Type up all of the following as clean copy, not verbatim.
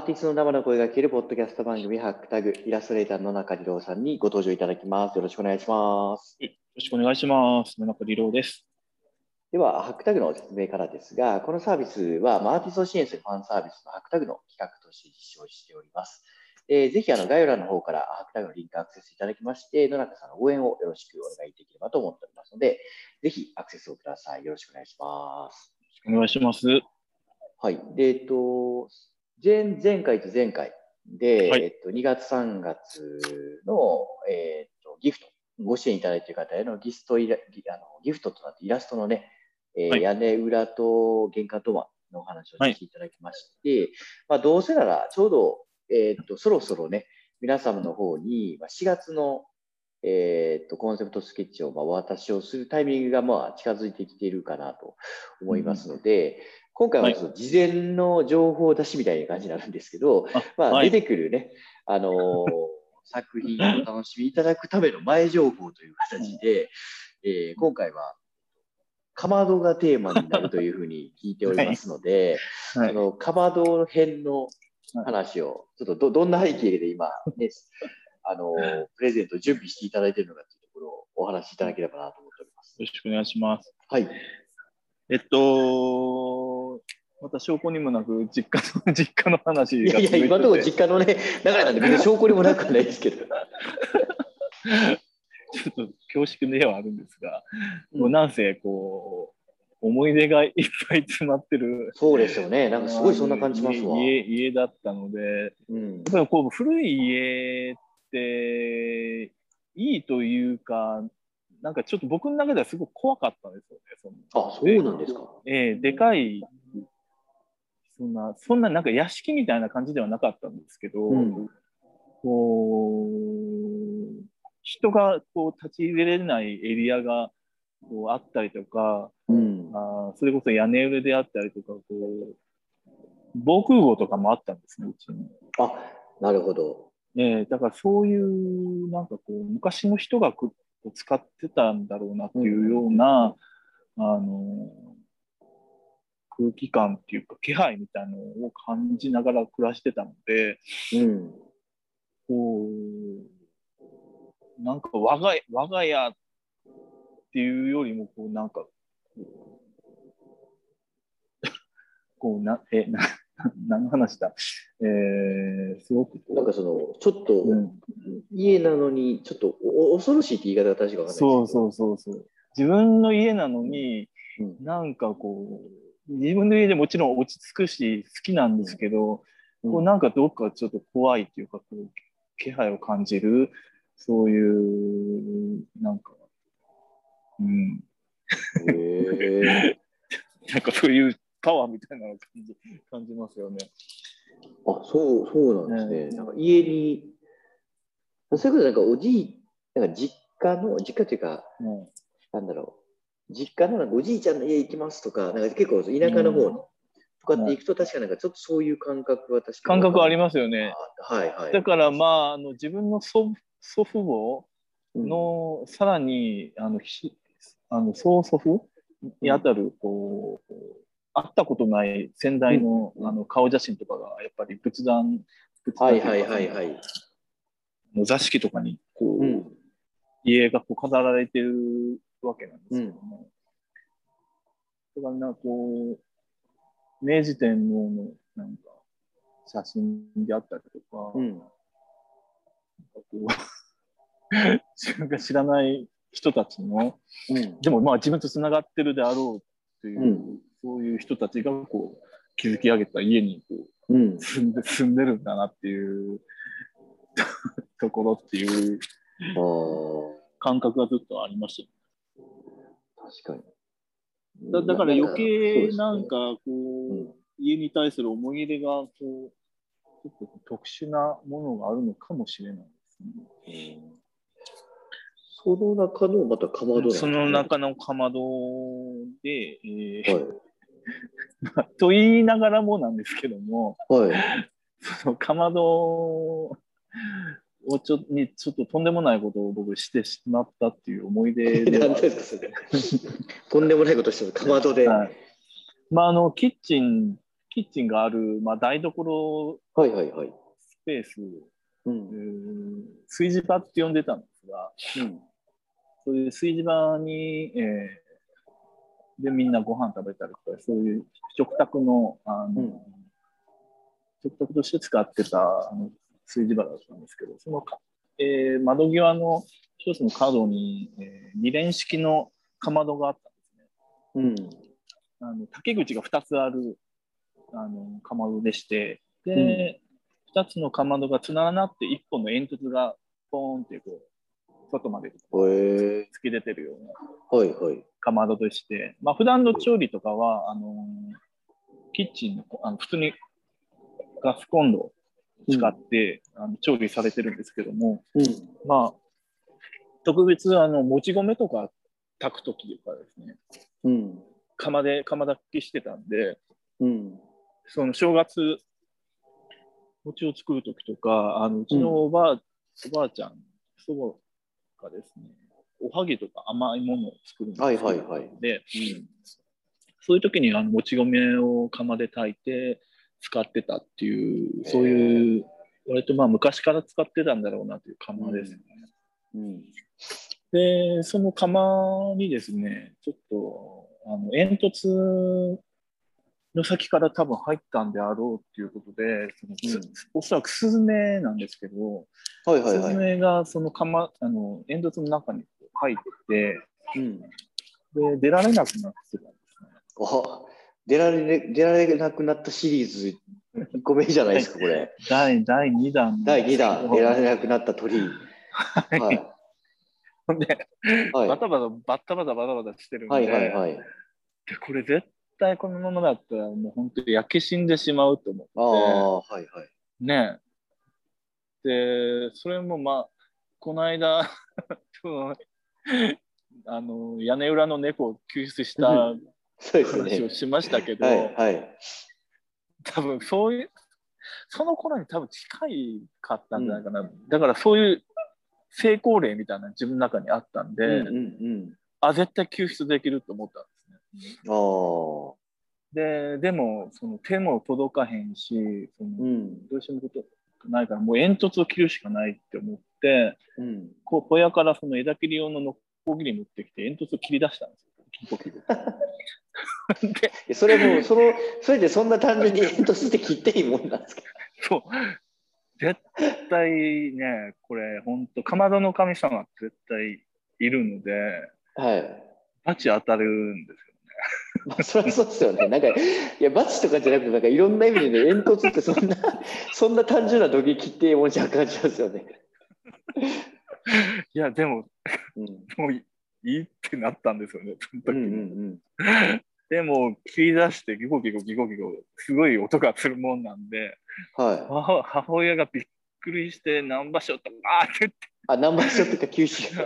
ーティストの生の声が聞けるポッドキャスト番組ハックタグ、イラストレーターの野中理郎さんにご登場いただきます。よろしくお願いします。よろしくお願いします。野中理郎です。では、ハックタグの説明からですが、このサービスは、アーティストを支援するファンサービスのハックタグの企画として実証しております。ぜひ概要欄の方からハックタグのリンクアクセスいただきまして、野中さんの応援をよろしくお願いできればと思っておりますので、ぜひアクセスをください。よろしくお願いします。よろしくお願いします。はい。で、前回と前回で、はい2月3月の、ギフト、ご支援いただいている方へのギフトとなってイラストのね、はい、屋根裏と玄関ドアのお話をさせていただきまして、はいどうせならちょうど、そろそろね皆様の方に4月の、コンセプトスケッチをお渡しをするタイミングが近づいてきているかなと思いますので、今回はその事前の情報出しみたいな感じになるんですけど、出てくるね、作品をお楽しみいただくための前情報という形で、今回はかまどがテーマになるというふうに聞いておりますので、かまど編の話をちょっと どんな背景で今、ね、プレゼント準備していただいているのかというところをお話しいただければなと思っております。よろしくお願いします。はい。また証拠にもなく実家の話が続いてて。いや今のところ実家のね流れなんで別に証拠にもなくはないですけど。ちょっと恐縮ではあるんですが、もうなんせ思い出がいっぱい詰まってる。そうですよね。なんかすごいそんな感じしますわ。家だったので、やっぱり古い家っていいというか。なんかちょっと僕の中ではすごく怖かったんですよね。そうなんですか。でかいそんななんか屋敷みたいな感じではなかったんですけど、人が立ち入れないエリアがあったりとか、それこそ屋根裏であったりとか防空壕とかもあったんですね、うちに。あ、なるほど。だからそういうなんか昔の人が使ってたんだろうなっていうような、空気感っていうか気配みたいなのを感じながら暮らしてたので、なんか我が家っていうよりもなんか何の話だ、すごくなんかちょっと、家なのにちょっと恐ろしいって言い方が正しいか分からないですけど、そう自分の家なのに、なんか自分の家でもちろん落ち着くし好きなんですけど、なんかどっかちょっと怖いっていうか気配を感じる、そういうなんかなんかそういうパワーみたいなのを感じますよね。あ、そうなんですね。なんか家にそういうことでなんか実家というか、なんだろう、実家のなんかおじいちゃんの家行きますとか、なんか結構田舎の方のとかって行くと確かなんかちょっとそういう感覚は確かに。感覚ありますよね。はい。だから自分の祖父母の、さらに曽祖父にあたる会ったことない先代の、顔写真とかがやっぱり仏壇とか、座敷とかに家が飾られてるわけなんですけども、だから明治天皇のなんか写真であったりとか、自分が知らない人たちの、でも自分とつながってるであろうという、そういう人たちが築き上げた家に住んでるんだなっていうところっていう感覚がずっとありました。確かに。だから余計なんか家に対する思い入れがちょっと特殊なものがあるのかもしれないですね。その中のまたかまどなんですね。その中のかまどで、と言いながらもなんですけども、そのかまどをちょっととんでもないことを僕してしまったっていう思い出で何ですかそれとんでもないことをしてるかまどで、キッチンキッチンがある、まあ、台所スペース、炊事場って呼んでたんですが、うん、そういう炊事場に、でみんなご飯食べたりとか、そういう食卓の、食卓として使ってた炊事場だったんですけど、その、窓際の一つの角に、二連式のかまどがあったんですね。うん、竹口が2つあるかまどでして、で、2つのかまどがつながって1本の煙突がポーンってこう外まで突き出てるようなかまどでして、まあ、普段の調理とかはキッチンの、普通にガスコンロを使って、調理されてるんですけども、まあ、特別もち米とか炊くときとかですね、釜で釜炊きしてたんで、その正月餅を作るときとか、うちのおばあちゃん、祖母がですね、おはぎとか甘いものを作るんで、そういうときにもち米を釜で炊いて使ってたっていう、そういう、割とまあ昔から使ってたんだろうなという釜ですね。で、その釜にですね、ちょっと煙突の先から多分入ったんであろうっていうことで、おそらくスズメなんですけど、スズメがその釜、煙突の中に入ってて、で、出られなくなってたんですね。出られなくなったシリーズ1個目じゃないですか、これ。第2弾。第2弾、出られなくなった鳥。ほんで、バタバタしてるんで、これ絶対このままだったらもう本当に焼け死んでしまうと思って、ねえ、でそれもまあこの間屋根裏の猫を救出した話をしましたけど、多分そういうその頃に多分近いかったんじゃないかな、だからそういう成功例みたいな自分の中にあったんで、あ、絶対救出できると思ったんです。でもその手も届かへんし、どうしてもことないからもう煙突を切るしかないって思って、小屋からその枝切り用のノコギリ持ってきて煙突を切り出したんですよ。それでそんな単純に煙突って切っていいもんなんですか？そう絶対ね、これ本当かまどの神様って絶対いるので、罰当たるんですよ。まあ、そりゃそうですよね。なんか、いや、罰とかじゃなくて、なんかいろんな意味で、ね、煙突ってそんな単純な土下切ってもんじゃ感じますよね。いや、でも、もういいってなったんですよね、その時に。でも、切り出して、ギコギコ、すごい音がするもんなんで、母親がびっくりして、何場所とか、あーって言って。何場所とか、九州。で、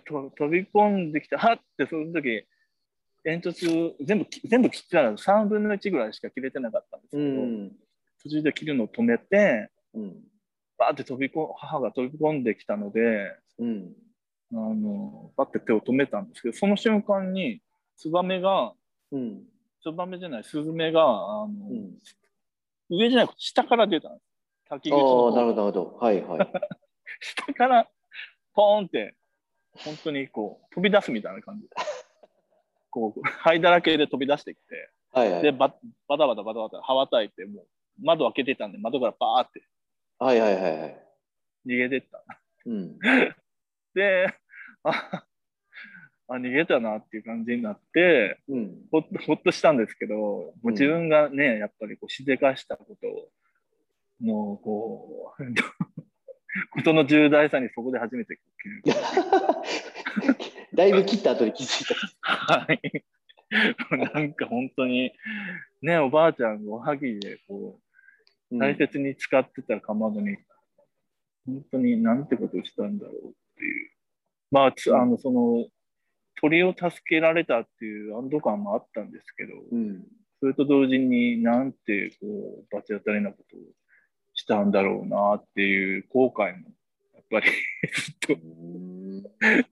飛び込んできて、はって、その時、煙突全部切ってたら3分の1ぐらいしか切れてなかったんですけど、途中で切るのを止めて、バーって母が飛び込んできたので、バーって手を止めたんですけど、その瞬間にスズメが上じゃなくて下から出たんです。滝口の方。なるほど。下からポーンって本当にこう飛び出すみたいな感じで。こう灰だらけで飛び出してきて、でバタバタ羽ばたいて、もう窓開けてたんで窓からバーって逃げてった。で、逃げたなっていう感じになって、ほっとしたんですけど、もう自分がね、やっぱりこうしでかしたことをもうこうことの重大さにそこで初めて気づいた。だいぶ切った後に気づいた。なんか本当にね、おばあちゃんがおはぎでこう大切に使ってたかまどに、本当になんてことをしたんだろうっていう、まあその鳥を助けられたっていう安堵感もあったんですけど、それと同時になんてこう罰当たりなことをしたんだろうなっていう後悔もやっぱりずっと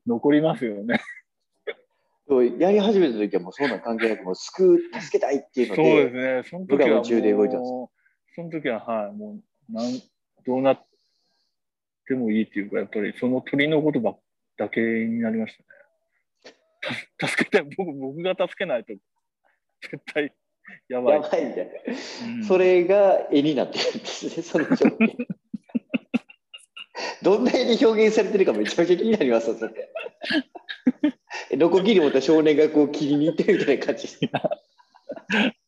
残りますよね。こうやり始めた時はもうそんな関係なく、もう助けたいっていうので、そうですね、その時はもう、中で動いてます。その時は、はい、もうどうなってもいいっていうか、やっぱりその鳥の言葉だけになりましたね。助けたい、僕が助けないと絶対やばい。やばいみたいな、うん、それが絵になってるんですね、その状況。どんな絵で表現されてるかめちゃめちゃ気になりますよ、それ。ノコギリ持った少年がこう切りに行ってるみたいな感じ。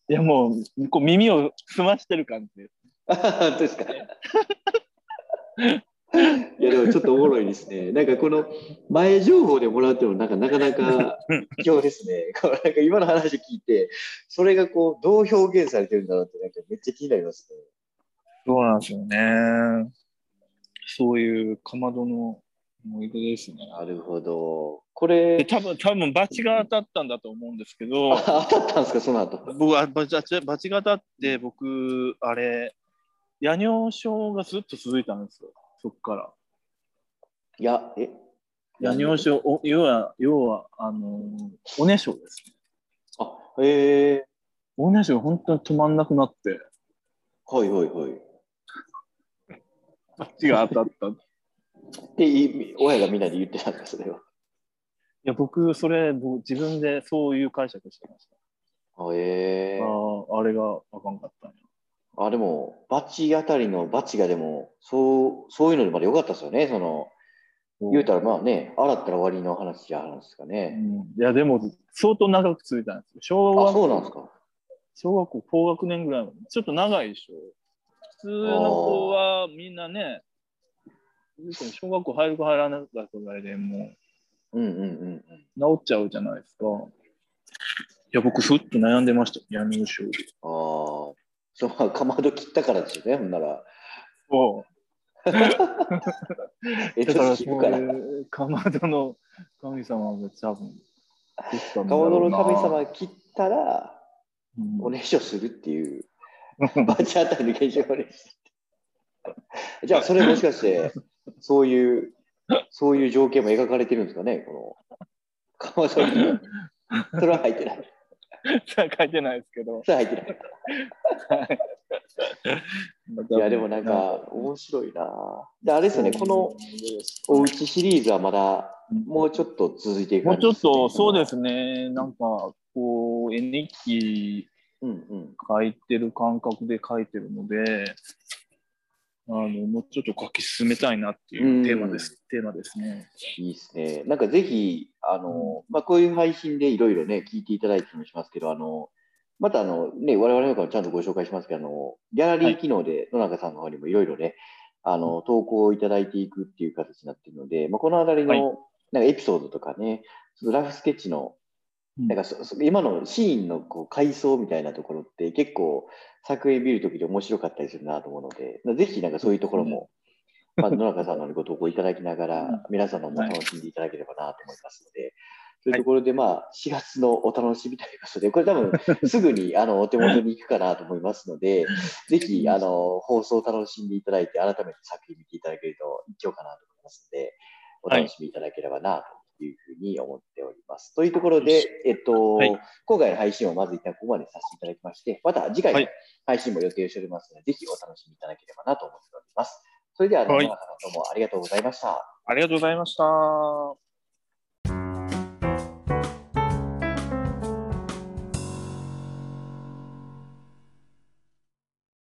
いやもうこう耳を澄ましてる感じです。ああ、確かに。いやでもちょっとおもろいですね。なんかこの前情報でもらってもなかなか貴重ですね。なんか今の話聞いて、それがこうどう表現されてるんだろうって、なんかめっちゃ気になりますね。そうなんですよね。そういうかまどの思い出ですね。なるほど。これ多分バチが当たったんだと思うんですけど。当たったんですか、その後。僕はバチが当たって、僕あれ夜尿症がずっと続いたんですよ。そっから。いや夜尿症、要はおねしょですね。あ、へえ。おねしょ本当に止まんなくなって。はいはいはい。バチが当たった。って親がみんなで言ってたんですよ。いや僕それ自分でそういう解釈してました。あれがあかんかったんや。あ、でもバチあたりのバチがでもそういうのでまだよかったですよね。その言うたらまあね、洗ったら終わりの話じゃあるんですかね、うん、いやでも相当長く続いたんですよ。そうなんですか。小学校高学年ぐらいまでちょっと長いでしょ。普通の子はみんなね、小学校入るか入らないかぐらいでもう治っちゃうじゃないですか。いや僕ふっと悩んでました、闇の症状。ああ、そう、かまど切ったからですよね、ほんなら。そう。だからかまどの神様が多分切ったんだろうな。かまどの神様が切ったら、うん、おねしょするっていうバチあたりの現象がありました。じゃあそれもしかしてそういう情景も描かれてるんですかね、このかまどに。それは入ってない。それは書いてないですけど。それは入ってない。いやでもなんか面白いな。であれですよね、このおうちシリーズはまだもうちょっと続いていく感じですね。もうちょっと、そうですね。なんかこう絵日記書いてる感覚で書いてるので。もうちょっと書き進めたいなっていうテーマですね。いいですね。なんかぜひまあ、こういう配信でいろいろね聞いていただいてもしますけど、またね、我々の方もちゃんとご紹介しますけど、ギャラリー機能で野中さんの方にもいろいろね投稿をいただいていくっていう形になっているので、まあ、このあたりのなんかエピソードとかね、ラフスケッチのなんか今のシーンのこう回想みたいなところって結構作品見るときで面白かったりするなと思うので、ぜひなんかそういうところも、まあ、野中さんのご投稿いただきながら皆さんのも楽しんでいただければなと思いますので、はい、そういうところでまあ4月のお楽しみということで、これ多分すぐにお手元に行くかなと思いますので、ぜひ放送を楽しんでいただいて、改めて作品見ていただけると一興かなと思いますので、お楽しみいただければなというふうに思っております。というところで、はい、今回の配信をまず一旦ここまでさせていただきまして、また次回の配信も予定しておりますので、ぜひお楽しみいただければなと思っております。それでは、野中さんどうもありがとうございました。ありがとうございました。